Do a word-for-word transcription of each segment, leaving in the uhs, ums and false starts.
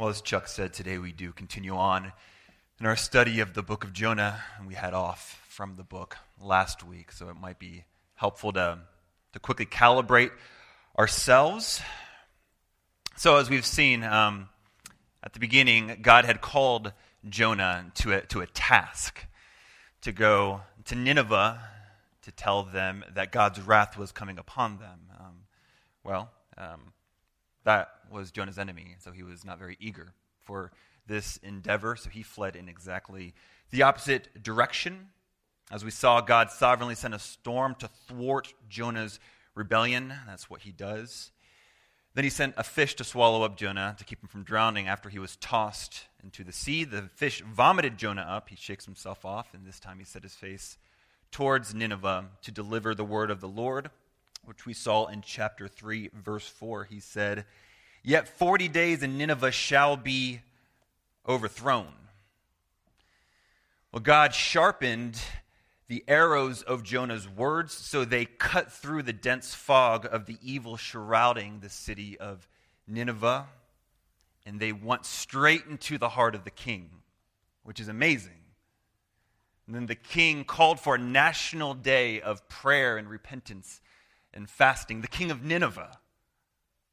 Well, as Chuck said, today we do continue on in our study of the book of Jonah, and we had off from the book last week, so it might be helpful to, to quickly calibrate ourselves. So as we've seen um, at the beginning, God had called Jonah to a, to a task, to go to Nineveh to tell them that God's wrath was coming upon them. Um, well, um, that was Jonah's enemy, so he was not very eager for this endeavor, so he fled in exactly the opposite direction. As we saw, God sovereignly sent a storm to thwart Jonah's rebellion. That's what he does. Then he sent a fish to swallow up Jonah to keep him from drowning after he was tossed into the sea. The fish vomited Jonah up. He shakes himself off, and this time he set his face towards Nineveh to deliver the word of the Lord, which we saw in chapter three, verse four. He said, "Yet forty days and Nineveh shall be overthrown." Well, God sharpened the arrows of Jonah's words, so they cut through the dense fog of the evil shrouding the city of Nineveh, and they went straight into the heart of the king, which is amazing. And then the king called for a national day of prayer and repentance and fasting. The king of Nineveh,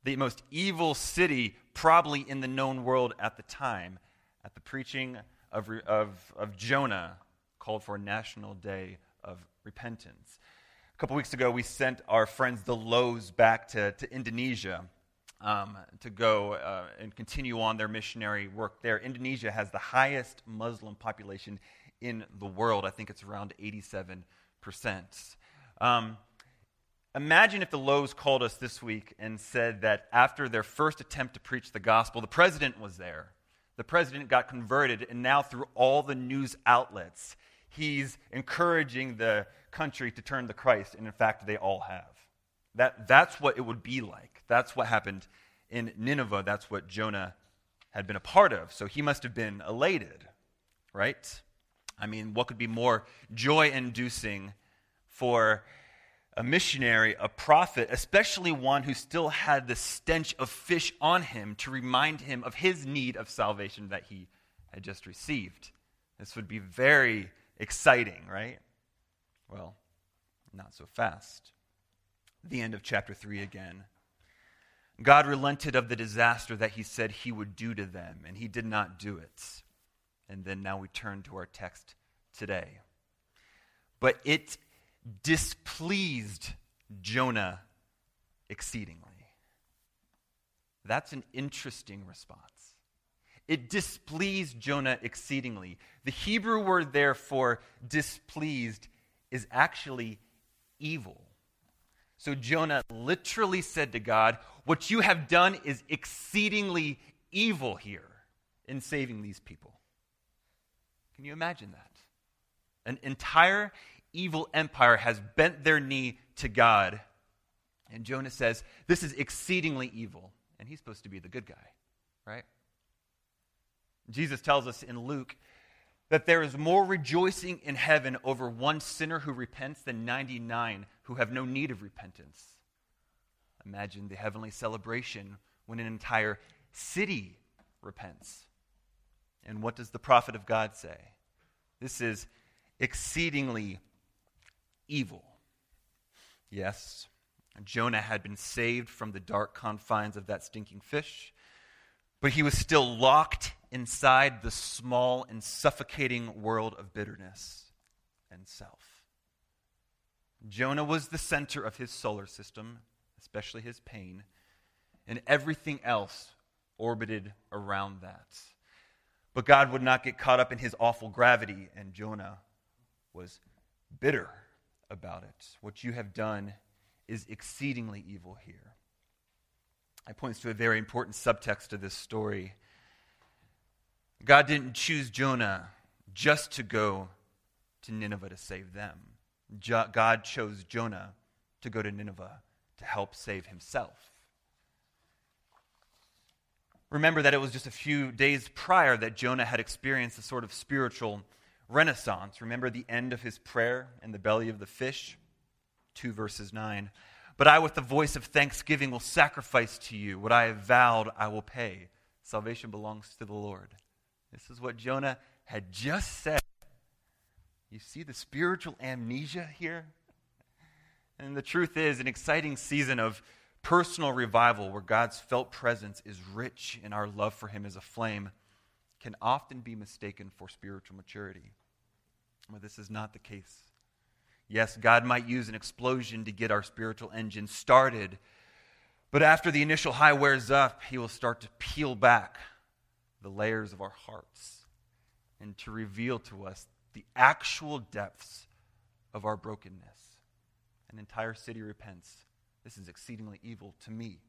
the most evil city probably in the known world at the time, at the preaching of, of, of Jonah, called for a national day of repentance. A couple weeks ago, we sent our friends the Lowe's back to, to Indonesia um, to go uh, and continue on their missionary work there. Indonesia has the highest Muslim population in the world. I think it's around eighty-seven percent. Um, imagine if the Lowe's called us this week and said that after their first attempt to preach the gospel, the president was there. The president got converted, and now through all the news outlets, he's encouraging the country to turn to Christ, and in fact, they all have. That, that's what it would be like. That's what happened in Nineveh. That's what Jonah had been a part of, so he must have been elated, right? I mean, what could be more joy-inducing for a missionary, a prophet, especially one who still had the stench of fish on him to remind him of his need of salvation that he had just received? This would be very exciting, right? Well, not so fast. The end of chapter three again. God relented of the disaster that he said he would do to them, and he did not do it. And then now we turn to our text today. But it displeased Jonah exceedingly. That's an interesting response. It displeased Jonah exceedingly. The Hebrew word there for displeased is actually evil. So Jonah literally said to God, what you have done is exceedingly evil here in saving these people. Can you imagine that? An entire evil empire has bent their knee to God, and Jonah says, this is exceedingly evil, and he's supposed to be the good guy, right? Jesus tells us in Luke that there is more rejoicing in heaven over one sinner who repents than ninety-nine who have no need of repentance. Imagine the heavenly celebration when an entire city repents. And what does the prophet of God say? This is exceedingly evil. Yes, Jonah had been saved from the dark confines of that stinking fish, but he was still locked inside the small and suffocating world of bitterness and self. Jonah was the center of his solar system, especially his pain, and everything else orbited around that. But God would not get caught up in his awful gravity, and Jonah was bitter about it. What you have done is exceedingly evil here. It points to a very important subtext to this story. God didn't choose Jonah just to go to Nineveh to save them. Jo- God chose Jonah to go to Nineveh to help save himself. Remember that it was just a few days prior that Jonah had experienced a sort of spiritual renaissance. Remember the end of his prayer in the belly of the fish? two verses nine. "But I with the voice of thanksgiving will sacrifice to you. What I have vowed I will pay, Salvation belongs to the Lord. This is what Jonah had just said. You see the spiritual amnesia here? And the truth is, an exciting season of personal revival where God's felt presence is rich and our love for him is aflame can often be mistaken for spiritual maturity. But this is not the case. Yes, God might use an explosion to get our spiritual engine started, but after the initial high wears up, he will start to peel back the layers of our hearts and to reveal to us the actual depths of our brokenness. An entire city repents. This is exceedingly evil to me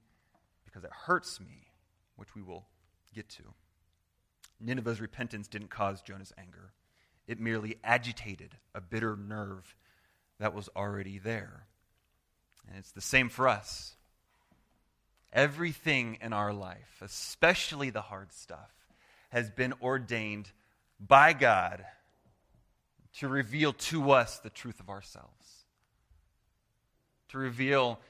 because it hurts me, which we will get to. Nineveh's repentance didn't cause Jonah's anger. It merely agitated a bitter nerve that was already there. And it's the same for us. Everything in our life, especially the hard stuff, has been ordained by God to reveal to us the truth of ourselves, to reveal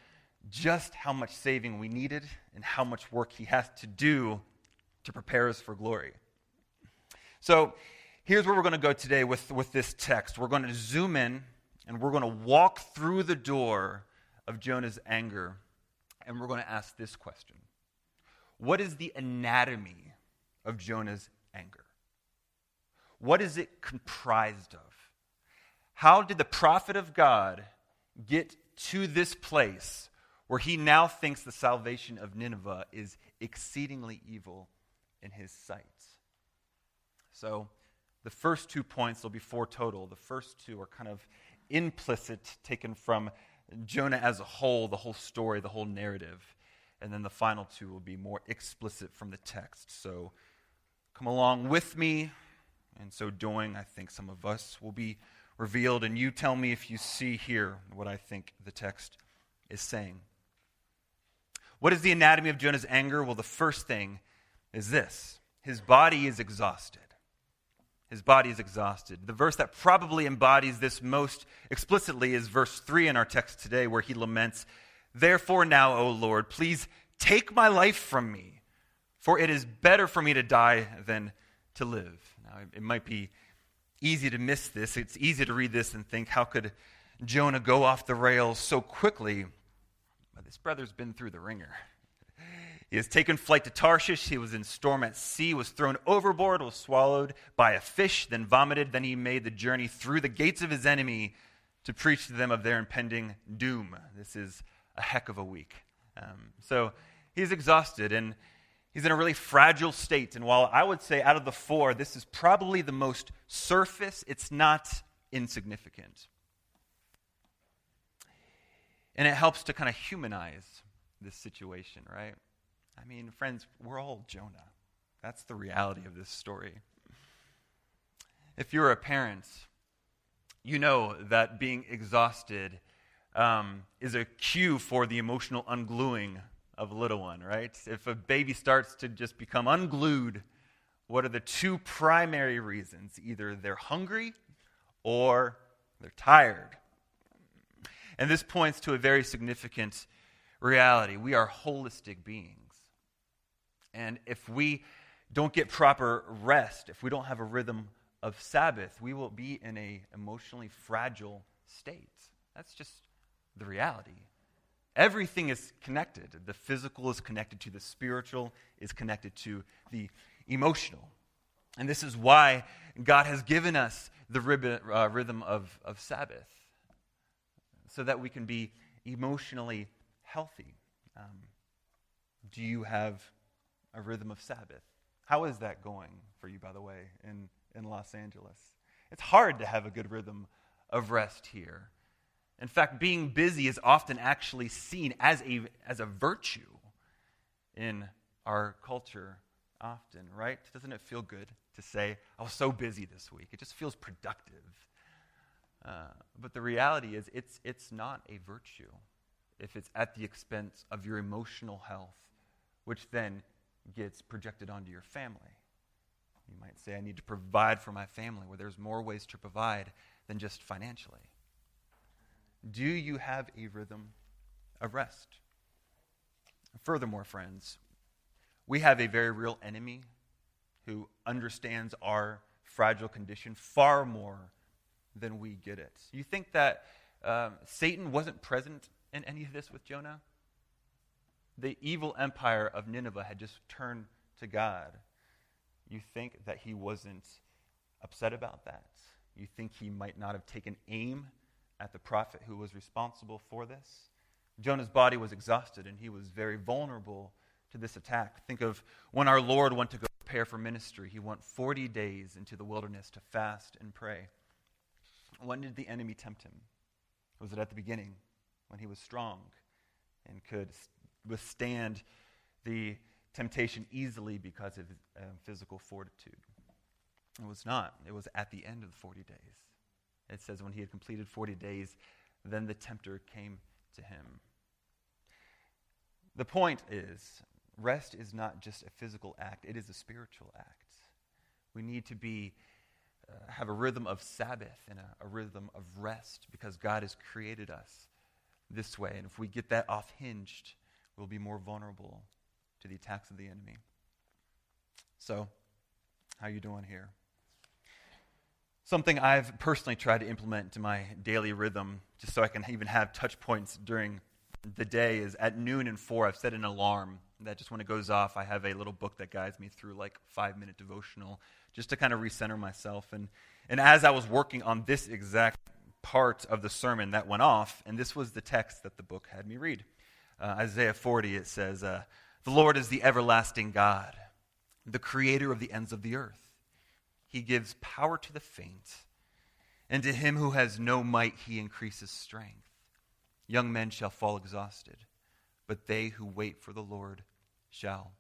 just how much saving we needed and how much work he has to do to prepare us for glory. So here's where we're going to go today with, with this text. We're going to zoom in and we're going to walk through the door of Jonah's anger, and we're going to ask this question. What is the anatomy of Jonah's anger? What is it comprised of? How did the prophet of God get to this place where he now thinks the salvation of Nineveh is exceedingly evil in his sight? So the first two points, there'll be four total. The first two are kind of implicit, taken from Jonah as a whole, the whole story, the whole narrative. And then the final two will be more explicit from the text. So come along with me. And so doing, I think some of us will be revealed. And you tell me if you see here what I think the text is saying. What is the anatomy of Jonah's anger? Well, the first thing is this. His body is exhausted. His body is exhausted. The verse that probably embodies this most explicitly is verse three in our text today, where he laments, "Therefore now, O Lord, please take my life from me, for it is better for me to die than to live." Now, it might be easy to miss this. It's easy to read this and think, how could Jonah go off the rails so quickly? But this brother's been through the ringer. He has taken flight to Tarshish. He was in storm at sea, was thrown overboard, was swallowed by a fish, then vomited. Then he made the journey through the gates of his enemy to preach to them of their impending doom. This is a heck of a week. Um, so he's exhausted, and he's in a really fragile state. And while I would say out of the four, this is probably the most surface, it's not insignificant. And it helps to kind of humanize this situation, right? I mean, friends, we're all Jonah. That's the reality of this story. If you're a parent, you know that being exhausted um, is a cue for the emotional ungluing of a little one, right? If a baby starts to just become unglued, what are the two primary reasons? Either they're hungry or they're tired. And this points to a very significant reality. We are holistic beings. And if we don't get proper rest, if we don't have a rhythm of Sabbath, we will be in an emotionally fragile state. That's just the reality. Everything is connected. The physical is connected to the spiritual, is connected to the emotional. And this is why God has given us the rib- uh, rhythm of, of Sabbath, so that we can be emotionally healthy. Um, do you have a rhythm of Sabbath? How is that going for you, by the way, in, in Los Angeles? It's hard to have a good rhythm of rest here. In fact, being busy is often actually seen as a as a virtue in our culture often, right? Doesn't it feel good to say, I was so busy this week? It just feels productive. Uh, but the reality is it's it's not a virtue if it's at the expense of your emotional health, which then gets projected onto your family. You might say, I need to provide for my family, where there's more ways to provide than just financially. Do you have a rhythm of rest? Furthermore, friends, We have a very real enemy who understands our fragile condition far more than we get it. You think that um, Satan wasn't present in any of this with Jonah? The evil empire of Nineveh had just turned to God. You think that he wasn't upset about that? You think he might not have taken aim at the prophet who was responsible for this? Jonah's body was exhausted, and he was very vulnerable to this attack. Think of when our Lord went to go prepare for ministry. He went forty days into the wilderness to fast and pray. When did the enemy tempt him? Was it at the beginning, when he was strong and could withstand the temptation easily because of uh, physical fortitude? It was not. It was at the end of the forty days. It says when he had completed forty days, then the tempter came to him. The point is, rest is not just a physical act. It is a spiritual act. We need to be uh, have a rhythm of Sabbath and a, a rhythm of rest, because God has created us this way. And if we get that off-hinged, we'll be more vulnerable to the attacks of the enemy. So, how you doing here? Something I've personally tried to implement into my daily rhythm, just so I can even have touch points during the day, is at noon and four, I've set an alarm that just when it goes off, I have a little book that guides me through like five-minute devotional, just to kind of recenter myself. And and as I was working on this exact part of the sermon that went off, and this was the text that the book had me read. Uh, Isaiah forty, it says, uh, "The Lord is the everlasting God, the creator of the ends of the earth. He gives power to the faint, and to him who has no might, he increases strength. Young men shall fall exhausted, but they who wait for the Lord shall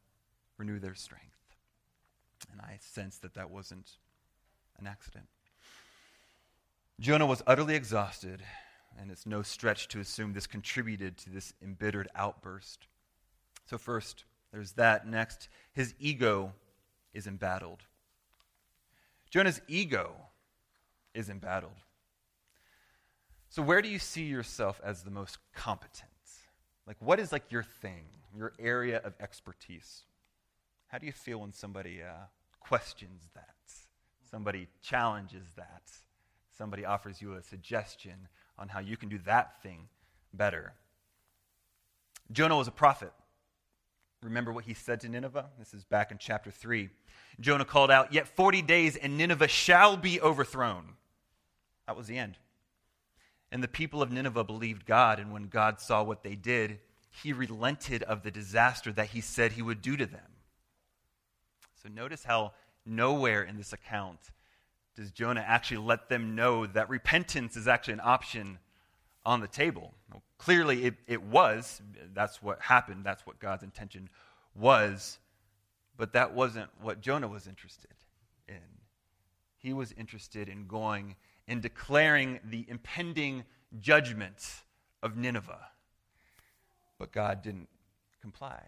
renew their strength." And I sense that that wasn't an accident. Jonah was utterly exhausted, and it's no stretch to assume this contributed to this embittered outburst. So first, there's that. Next, his ego is embattled. Jonah's ego is embattled. So where do you see yourself as the most competent? Like, what is like your thing, your area of expertise? How do you feel when somebody uh, questions that? Somebody challenges that? Somebody offers you a suggestion on how you can do that thing better? Jonah was a prophet. Remember what he said to Nineveh? This is back in chapter three. Jonah called out, "Yet forty days and Nineveh shall be overthrown." That was the end. And the people of Nineveh believed God, and when God saw what they did, he relented of the disaster that he said he would do to them. So notice how nowhere in this account does Jonah actually let them know that repentance is actually an option on the table. Well, clearly it, it was. That's what happened. That's what God's intention was. But that wasn't what Jonah was interested in. He was interested in going and declaring the impending judgment of Nineveh. But God didn't comply.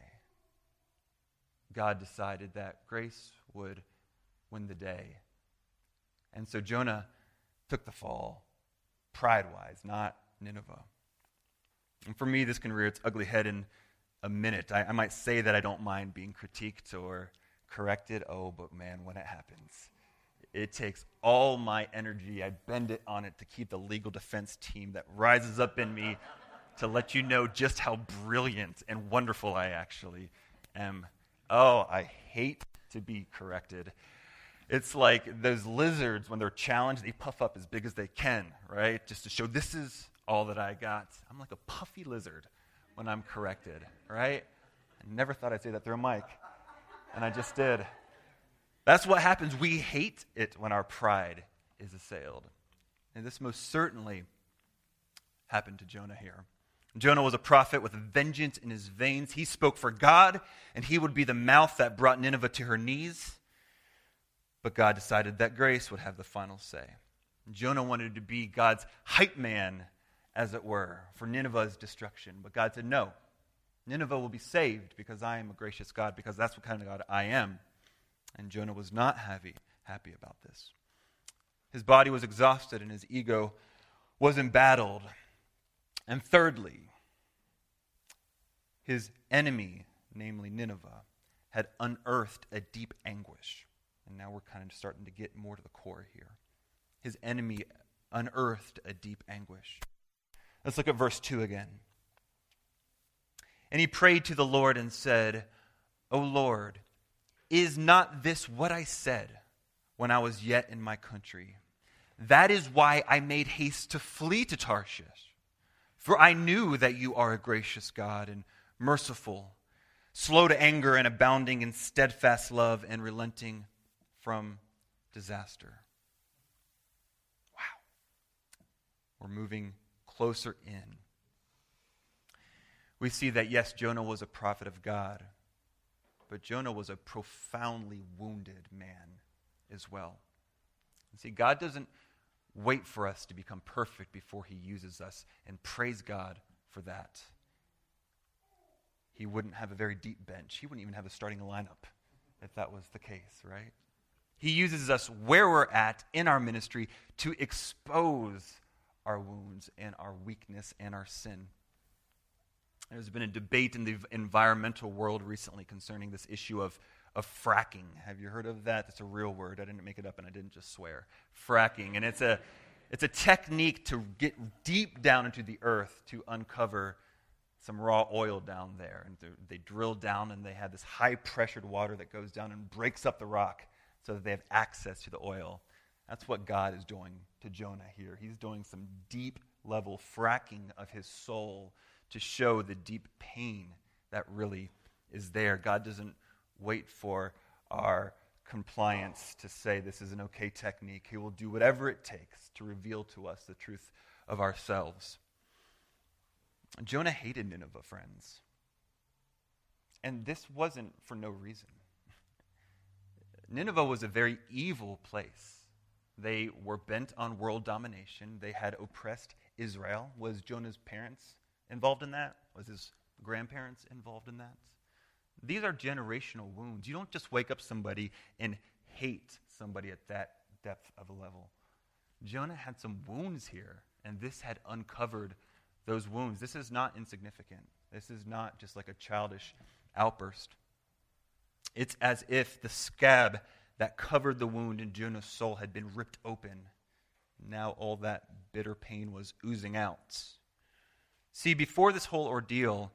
God decided that grace would win the day. And so Jonah took the fall, pride-wise, not Nineveh. And for me, this can rear its ugly head in a minute. I, I might say that I don't mind being critiqued or corrected. Oh, but man, when it happens, it takes all my energy. I bend it on it to keep the legal defense team that rises up in me to let you know just how brilliant and wonderful I actually am. Oh, I hate to be corrected. It's like those lizards, when they're challenged, they puff up as big as they can, right? Just to show this is all that I got. I'm like a puffy lizard when I'm corrected, right? I never thought I'd say that through a mic, and I just did. That's what happens. We hate it when our pride is assailed. And this most certainly happened to Jonah here. Jonah was a prophet with vengeance in his veins. He spoke for God, and he would be the mouth that brought Nineveh to her knees. But God decided that grace would have the final say. Jonah wanted to be God's hype man, as it were, for Nineveh's destruction. But God said, no, Nineveh will be saved because I am a gracious God, because that's what kind of God I am. And Jonah was not happy, happy about this. His body was exhausted and his ego was embattled. And thirdly, his enemy, namely Nineveh, had unearthed a deep anguish. And now we're kind of starting to get more to the core here. His enemy unearthed a deep anguish. Let's look at verse two again. And he prayed to the Lord and said, O Lord, is not this what I said when I was yet in my country? That is why I made haste to flee to Tarshish. For I knew that you are a gracious God and merciful, slow to anger and abounding in steadfast love and relenting from disaster. Wow. We're moving closer in. We see that, yes, Jonah was a prophet of God, but Jonah was a profoundly wounded man as well. And see, God doesn't wait for us to become perfect before he uses us, and praise God for that. He wouldn't have a very deep bench. He wouldn't even have a starting lineup if that was the case, right? He uses us where we're at in our ministry to expose our wounds and our weakness and our sin. There's been a debate in the environmental world recently concerning this issue of, of fracking. Have you heard of that? That's a real word. I didn't make it up and I didn't just swear. Fracking. And it's a it's a technique to get deep down into the earth to uncover some raw oil down there. And they drill down and they have this high-pressured water that goes down and breaks up the rock so that they have access to the oil. That's what God is doing to Jonah here. He's doing some deep-level fracking of his soul to show the deep pain that really is there. God doesn't wait for our compliance to say this is an okay technique. He will do whatever it takes to reveal to us the truth of ourselves. Jonah hated Nineveh, friends. And this wasn't for no reason. Nineveh was a very evil place. They were bent on world domination. They had oppressed Israel. Was Jonah's parents involved in that? Was his grandparents involved in that? These are generational wounds. You don't just wake up somebody and hate somebody at that depth of a level. Jonah had some wounds here, and this had uncovered those wounds. This is not insignificant. This is not just like a childish outburst. It's as if the scab that covered the wound in Jonah's soul had been ripped open. Now all that bitter pain was oozing out. See, before this whole ordeal,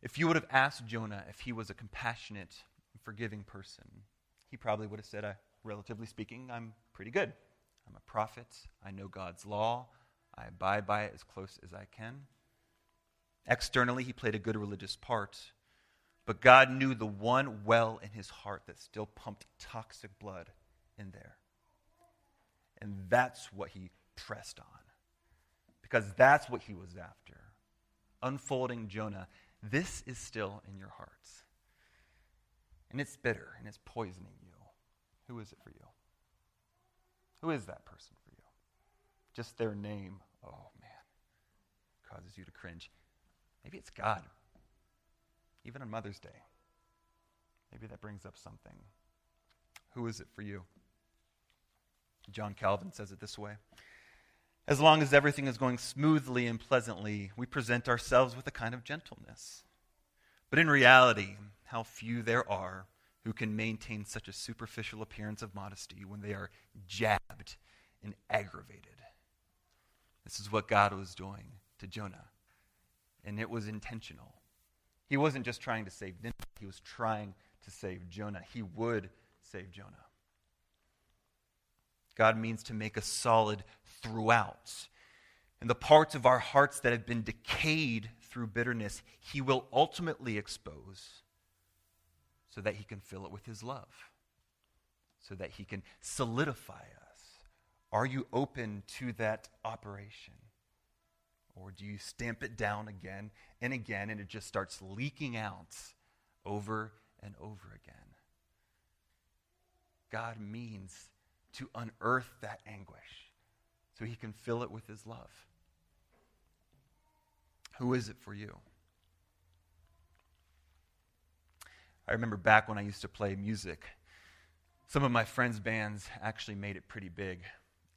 if you would have asked Jonah if he was a compassionate, forgiving person, he probably would have said, uh, relatively speaking, I'm pretty good. I'm a prophet. I know God's law. I abide by it as close as I can. Externally, he played a good religious part, but God knew the one well in his heart that still pumped toxic blood in there. And that's what he pressed on, because that's what he was after. Unfolding Jonah, this is still in your hearts. And it's bitter, and it's poisoning you. Who is it for you? Who is that person for you? Just their name, oh man, causes you to cringe. Maybe it's God. Even on Mother's Day, maybe that brings up something. Who is it for you? John Calvin says it this way. As long as everything is going smoothly and pleasantly, we present ourselves with a kind of gentleness. But in reality, how few there are who can maintain such a superficial appearance of modesty when they are jabbed and aggravated. This is what God was doing to Jonah. And it was intentional. He wasn't just trying to save Nineveh. He was trying to save Jonah. He would save Jonah. God means to make us solid throughout. And the parts of our hearts that have been decayed through bitterness, he will ultimately expose so that he can fill it with his love, so that he can solidify us. Are you open to that operation? Or do you stamp it down again and again, and it just starts leaking out over and over again? God means to unearth that anguish so he can fill it with his love. Who is it for you? I remember back when I used to play music, some of my friends' bands actually made it pretty big.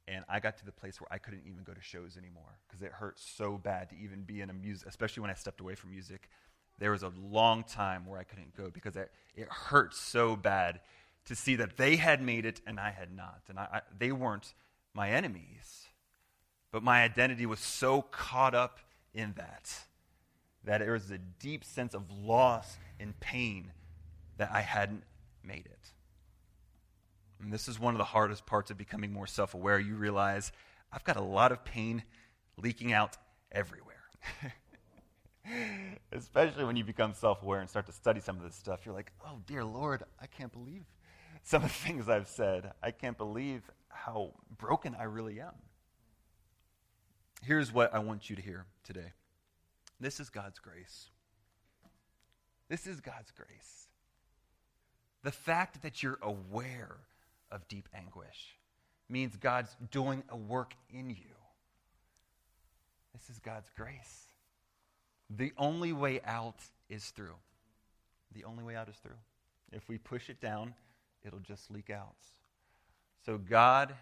And I got to the place where I couldn't even go to shows anymore because it hurt so bad to even be in a music, especially when I stepped away from music. there was a long time where I couldn't go because I, it hurt so bad to see that they had made it and I had not. And I, I, they weren't my enemies. But my identity was so caught up in that, that there was a deep sense of loss and pain that I hadn't made it. And this is one of the hardest parts of becoming more self-aware. You realize, I've got a lot of pain leaking out everywhere. Especially when you become self-aware and start to study some of this stuff. You're like, oh, dear Lord, I can't believe some of the things I've said. I can't believe how broken I really am. Here's what I want you to hear today. This is God's grace. This is God's grace. The fact that you're aware of deep anguish means God's doing a work in you. This is God's grace. The only way out is through. The only way out is through. If we push it down, it'll just leak out. So God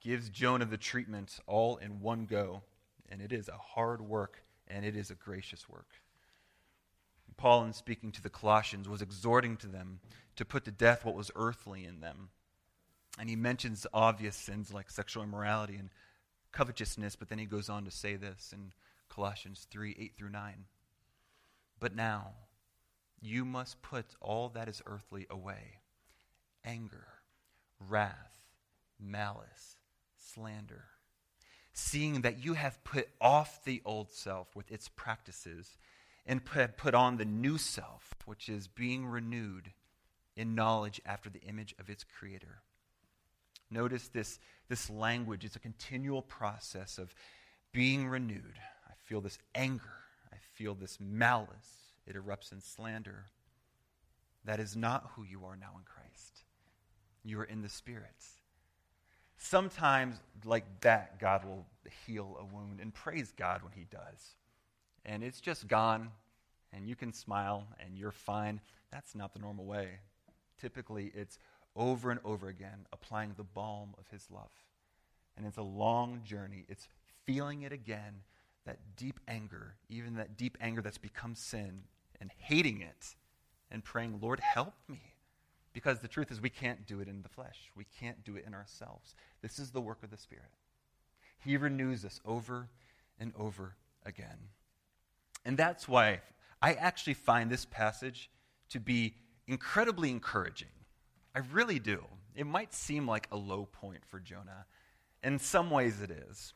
gives Jonah the treatment all in one go, and it is a hard work, and it is a gracious work. Paul, in speaking to the Colossians, was exhorting to them to put to death what was earthly in them. And he mentions obvious sins like sexual immorality and covetousness, but then he goes on to say this in Colossians three, eight through nine. But now, you must put all that is earthly away: anger, wrath, malice, slander. Seeing that you have put off the old self with its practices and put, put on the new self, which is being renewed in knowledge after the image of its creator. Notice this, this language. It's a continual process of being renewed. I feel this anger. I feel this malice. It erupts in slander. That is not who you are now in Christ. You are in the Spirit. Sometimes like that, God will heal a wound, and praise God when he does. And it's just gone, and you can smile, and you're fine. That's not the normal way. Typically, it's over and over again, applying the balm of his love. And it's a long journey. It's feeling it again, that deep anger, even that deep anger that's become sin, and hating it, and praying, Lord, help me. Because the truth is, we can't do it in the flesh. We can't do it in ourselves. This is the work of the Spirit. He renews us over and over again. And that's why I actually find this passage to be incredibly encouraging. I really do. It might seem like a low point for Jonah. In some ways it is.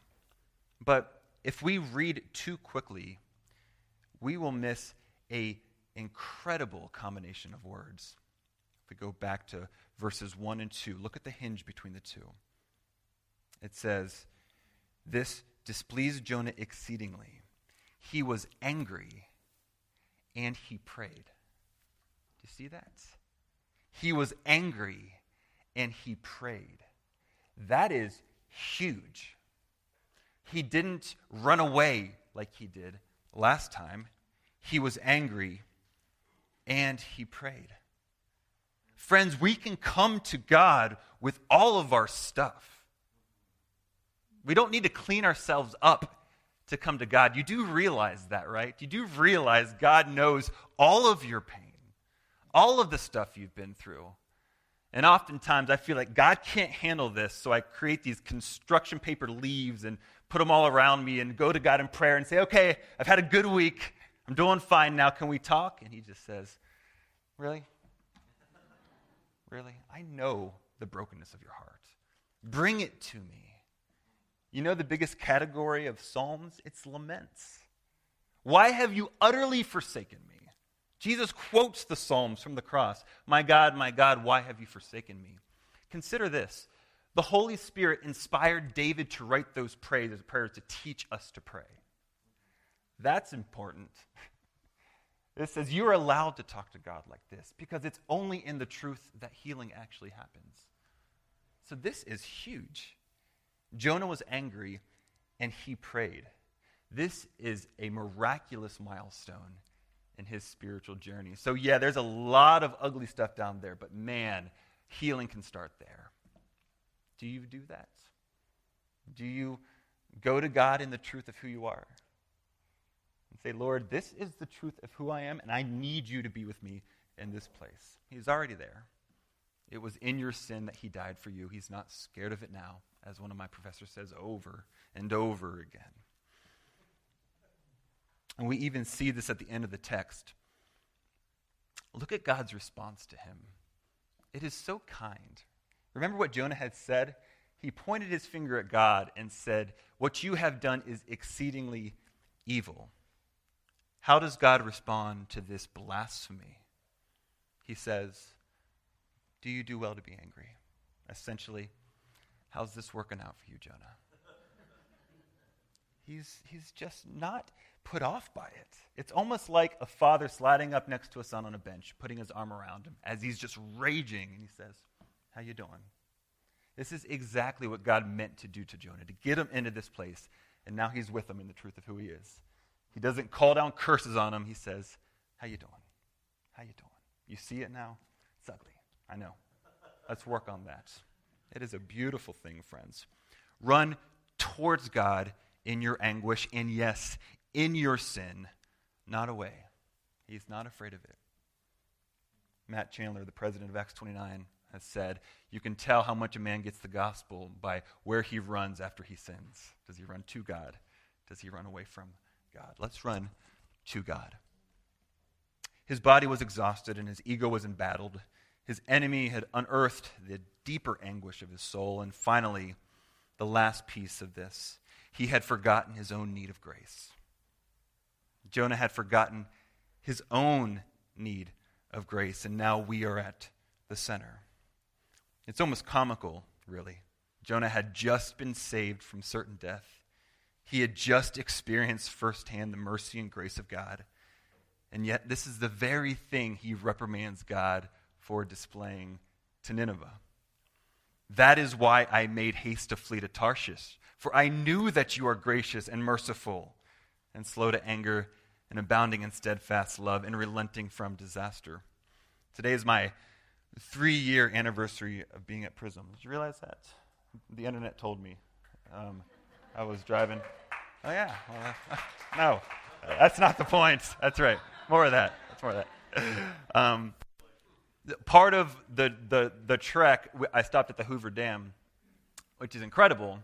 But if we read too quickly, we will miss an incredible combination of words. If we go back to verses one and two, look at the hinge between the two. It says, this displeased Jonah exceedingly. He was angry, and he prayed. Do you see that? He was angry, and he prayed. That is huge. He didn't run away like he did last time. He was angry, and he prayed. Friends, we can come to God with all of our stuff. We don't need to clean ourselves up to come to God. You do realize that, right? You do realize God knows all of your pain, all of the stuff you've been through. And oftentimes I feel like God can't handle this, so I create these construction paper leaves and put them all around me and go to God in prayer and say, okay, I've had a good week. I'm doing fine now. Can we talk? And he just says, really? Really? I know the brokenness of your heart. Bring it to me. You know the biggest category of Psalms? It's laments. Why have you utterly forsaken me? Jesus quotes the Psalms from the cross. My God, my God, why have you forsaken me? Consider this. The Holy Spirit inspired David to write those prayers, prayers to teach us to pray. That's important. It says you're allowed to talk to God like this because it's only in the truth that healing actually happens. So this is huge. Jonah was angry and he prayed. This is a miraculous milestone in his spiritual journey. So yeah, there's a lot of ugly stuff down there, but man, healing can start there. Do you do that? Do you go to God in the truth of who you are? Say, Lord, this is the truth of who I am, and I need you to be with me in this place. He's already there. It was in your sin that he died for you. He's not scared of it now, as one of my professors says over and over again. And we even see this at the end of the text. Look at God's response to him. It is so kind. Remember what Jonah had said? He pointed his finger at God and said, what you have done is exceedingly evil. How does God respond to this blasphemy? He says, do you do well to be angry? Essentially, how's this working out for you, Jonah? He's he's just not put off by it. It's almost like a father sliding up next to a son on a bench, putting his arm around him as he's just raging, and he says, how you doing? This is exactly what God meant to do to Jonah, to get him into this place, and now he's with him in the truth of who he is. He doesn't call down curses on him. He says, how you doing? How you doing? You see it now? It's ugly. I know. Let's work on that. It is a beautiful thing, friends. Run towards God in your anguish, and yes, in your sin, not away. He's not afraid of it. Matt Chandler, the president of Acts twenty-nine, has said, you can tell how much a man gets the gospel by where he runs after he sins. Does he run to God? Does he run away from God? Let's run to God. His body was exhausted and his ego was embattled. His enemy had unearthed the deeper anguish of his soul. And finally, the last piece of this, he had forgotten his own need of grace. Jonah had forgotten his own need of grace, and now we are at the center. It's almost comical, really. Jonah had just been saved from certain death. He had just experienced firsthand the mercy and grace of God, and yet this is the very thing he reprimands God for displaying to Nineveh. That is why I made haste to flee to Tarshish, for I knew that you are gracious and merciful, and slow to anger, and abounding in steadfast love, and relenting from disaster. Today is my three-year anniversary of being at Prism. Did you realize that? The internet told me. Um, I was driving. Oh, yeah. Well, uh, no, that's not the point. That's right. More of that. That's more of that. Um, part of the, the, the trek, I stopped at the Hoover Dam, which is incredible.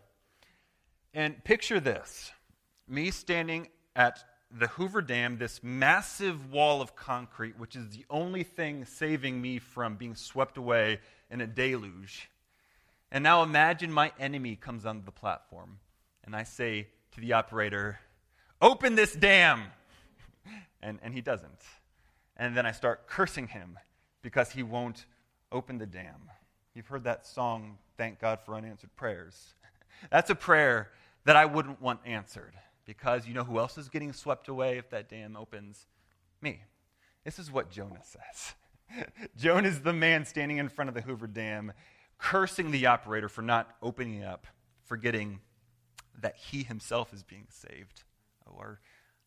And picture this. Me standing at the Hoover Dam, this massive wall of concrete, which is the only thing saving me from being swept away in a deluge. And now imagine my enemy comes onto the platform, and I say to the operator, open this dam! and, and he doesn't. And then I start cursing him because he won't open the dam. You've heard that song, Thank God for Unanswered Prayers. That's a prayer that I wouldn't want answered. Because you know who else is getting swept away if that dam opens? Me. This is what Jonah says. Jonah is the man standing in front of the Hoover Dam, cursing the operator for not opening it up, forgetting that he himself is being saved. Oh, our,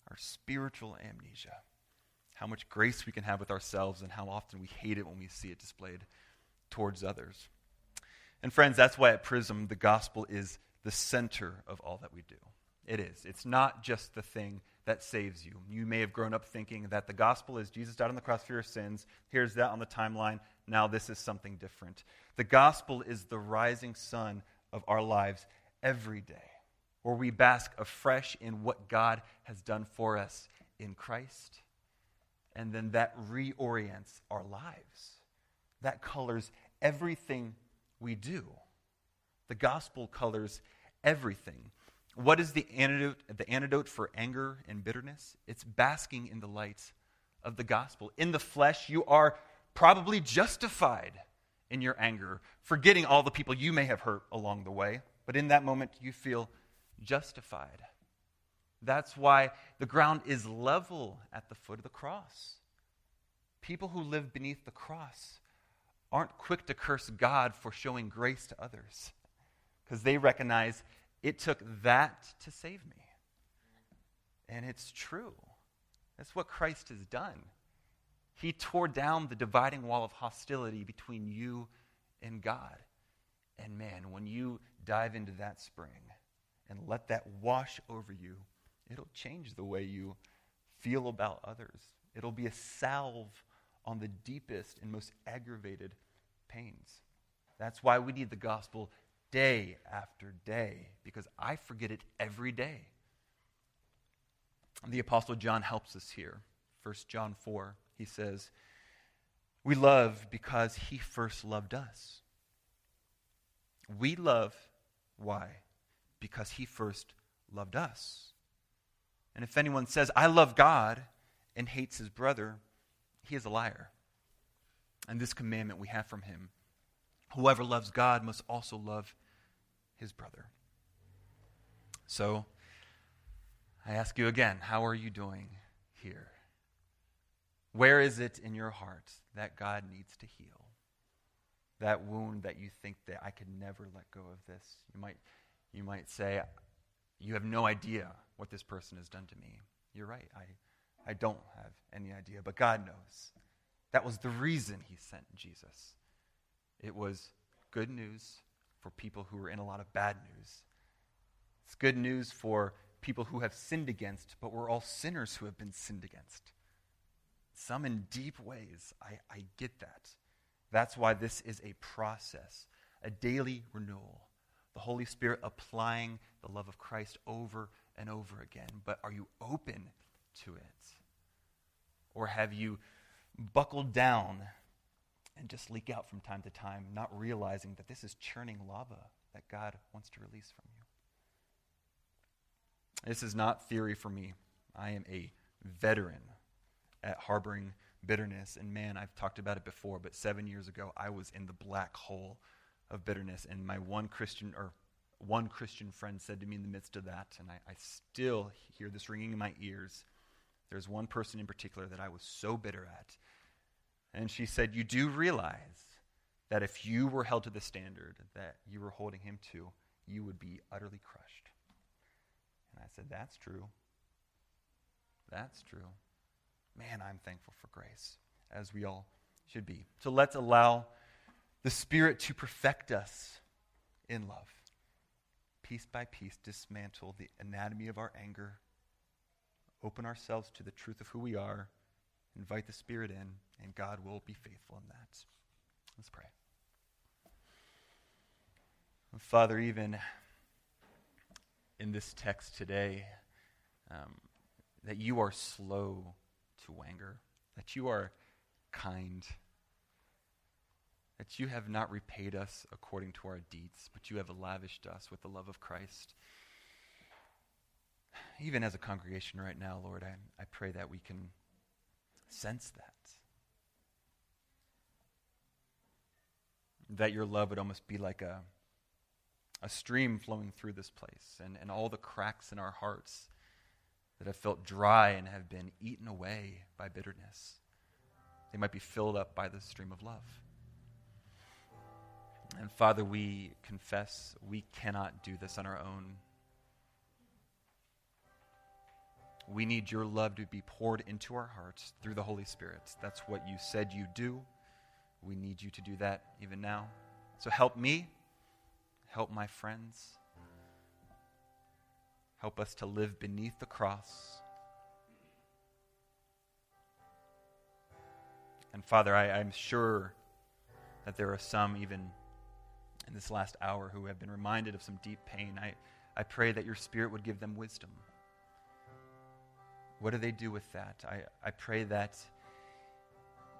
our spiritual amnesia. How much grace we can have with ourselves and how often we hate it when we see it displayed towards others. And friends, that's why at Prism, the gospel is the center of all that we do. It is. It's not just the thing that saves you. You may have grown up thinking that the gospel is Jesus died on the cross for your sins. Here's that on the timeline. Now this is something different. The gospel is the rising sun of our lives every day, where we bask afresh in what God has done for us in Christ. And then that reorients our lives. That colors everything we do. The gospel colors everything. What is the antidote, the antidote for anger and bitterness? It's basking in the light of the gospel. In the flesh, you are probably justified in your anger, forgetting all the people you may have hurt along the way. But in that moment, you feel justified. That's why the ground is level at the foot of the cross. People who live beneath the cross aren't quick to curse God for showing grace to others, because they recognize it took that to save me. And it's true. That's what Christ has done. He tore down the dividing wall of hostility between you and God. And man, when you dive into that spring and let that wash over you, it'll change the way you feel about others. It'll be a salve on the deepest and most aggravated pains. That's why we need the gospel day after day, because I forget it every day. The Apostle John helps us here. First John four, he says, we love because he first loved us. We love, why? Because he first loved us. And if anyone says, I love God, and hates his brother, he is a liar. And this commandment we have from him, whoever loves God must also love his brother. So, I ask you again, how are you doing here? Where is it in your heart that God needs to heal? That wound that you think that I could never let go of this. You might, you might say, you have no idea what this person has done to me. You're right, I I don't have any idea, but God knows. That was the reason he sent Jesus. It was good news for people who were in a lot of bad news. It's good news for people who have sinned against, but we're all sinners who have been sinned against. Some in deep ways. I, I get that. That's why this is a process, a daily renewal. The Holy Spirit applying the love of Christ over and over again. But are you open to it? Or have you buckled down and just leak out from time to time, not realizing that this is churning lava that God wants to release from you? This is not theory for me. I am a veteran at harboring bitterness, and man, I've talked about it before, but seven years ago, I was in the black hole of bitterness, and my one Christian, or one Christian friend said to me in the midst of that, and I, I still hear this ringing in my ears, there's one person in particular that I was so bitter at. And she said, you do realize that if you were held to the standard that you were holding him to, you would be utterly crushed. And I said, that's true. That's true. Man, I'm thankful for grace, as we all should be. So let's allow the Spirit to perfect us in love. Piece by piece, dismantle the anatomy of our anger. Open ourselves to the truth of who we are, invite the Spirit in, and God will be faithful in that. Let's pray. Father, even in this text today, um, that you are slow to anger, that you are kind, that you have not repaid us according to our deeds, but you have lavished us with the love of Christ. Even as a congregation right now, Lord, I, I pray that we can sense that. That your love would almost be like a, a stream flowing through this place, and, and all the cracks in our hearts that have felt dry and have been eaten away by bitterness, they might be filled up by the stream of love. And Father, we confess we cannot do this on our own. We need your love to be poured into our hearts through the Holy Spirit. That's what you said you do. We need you to do that even now. So help me. Help my friends. Help us to live beneath the cross. And Father, I, I'm sure that there are some, even in this last hour, who have been reminded of some deep pain. I, I pray that your Spirit would give them wisdom. What do they do with that? I, I pray that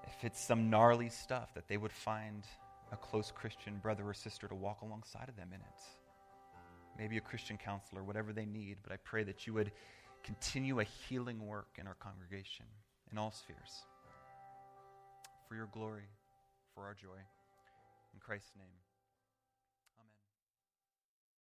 if it's some gnarly stuff, that they would find a close Christian brother or sister to walk alongside of them in it. Maybe a Christian counselor, whatever they need. But I pray that you would continue a healing work in our congregation, in all spheres. For your glory, for our joy. In Christ's name.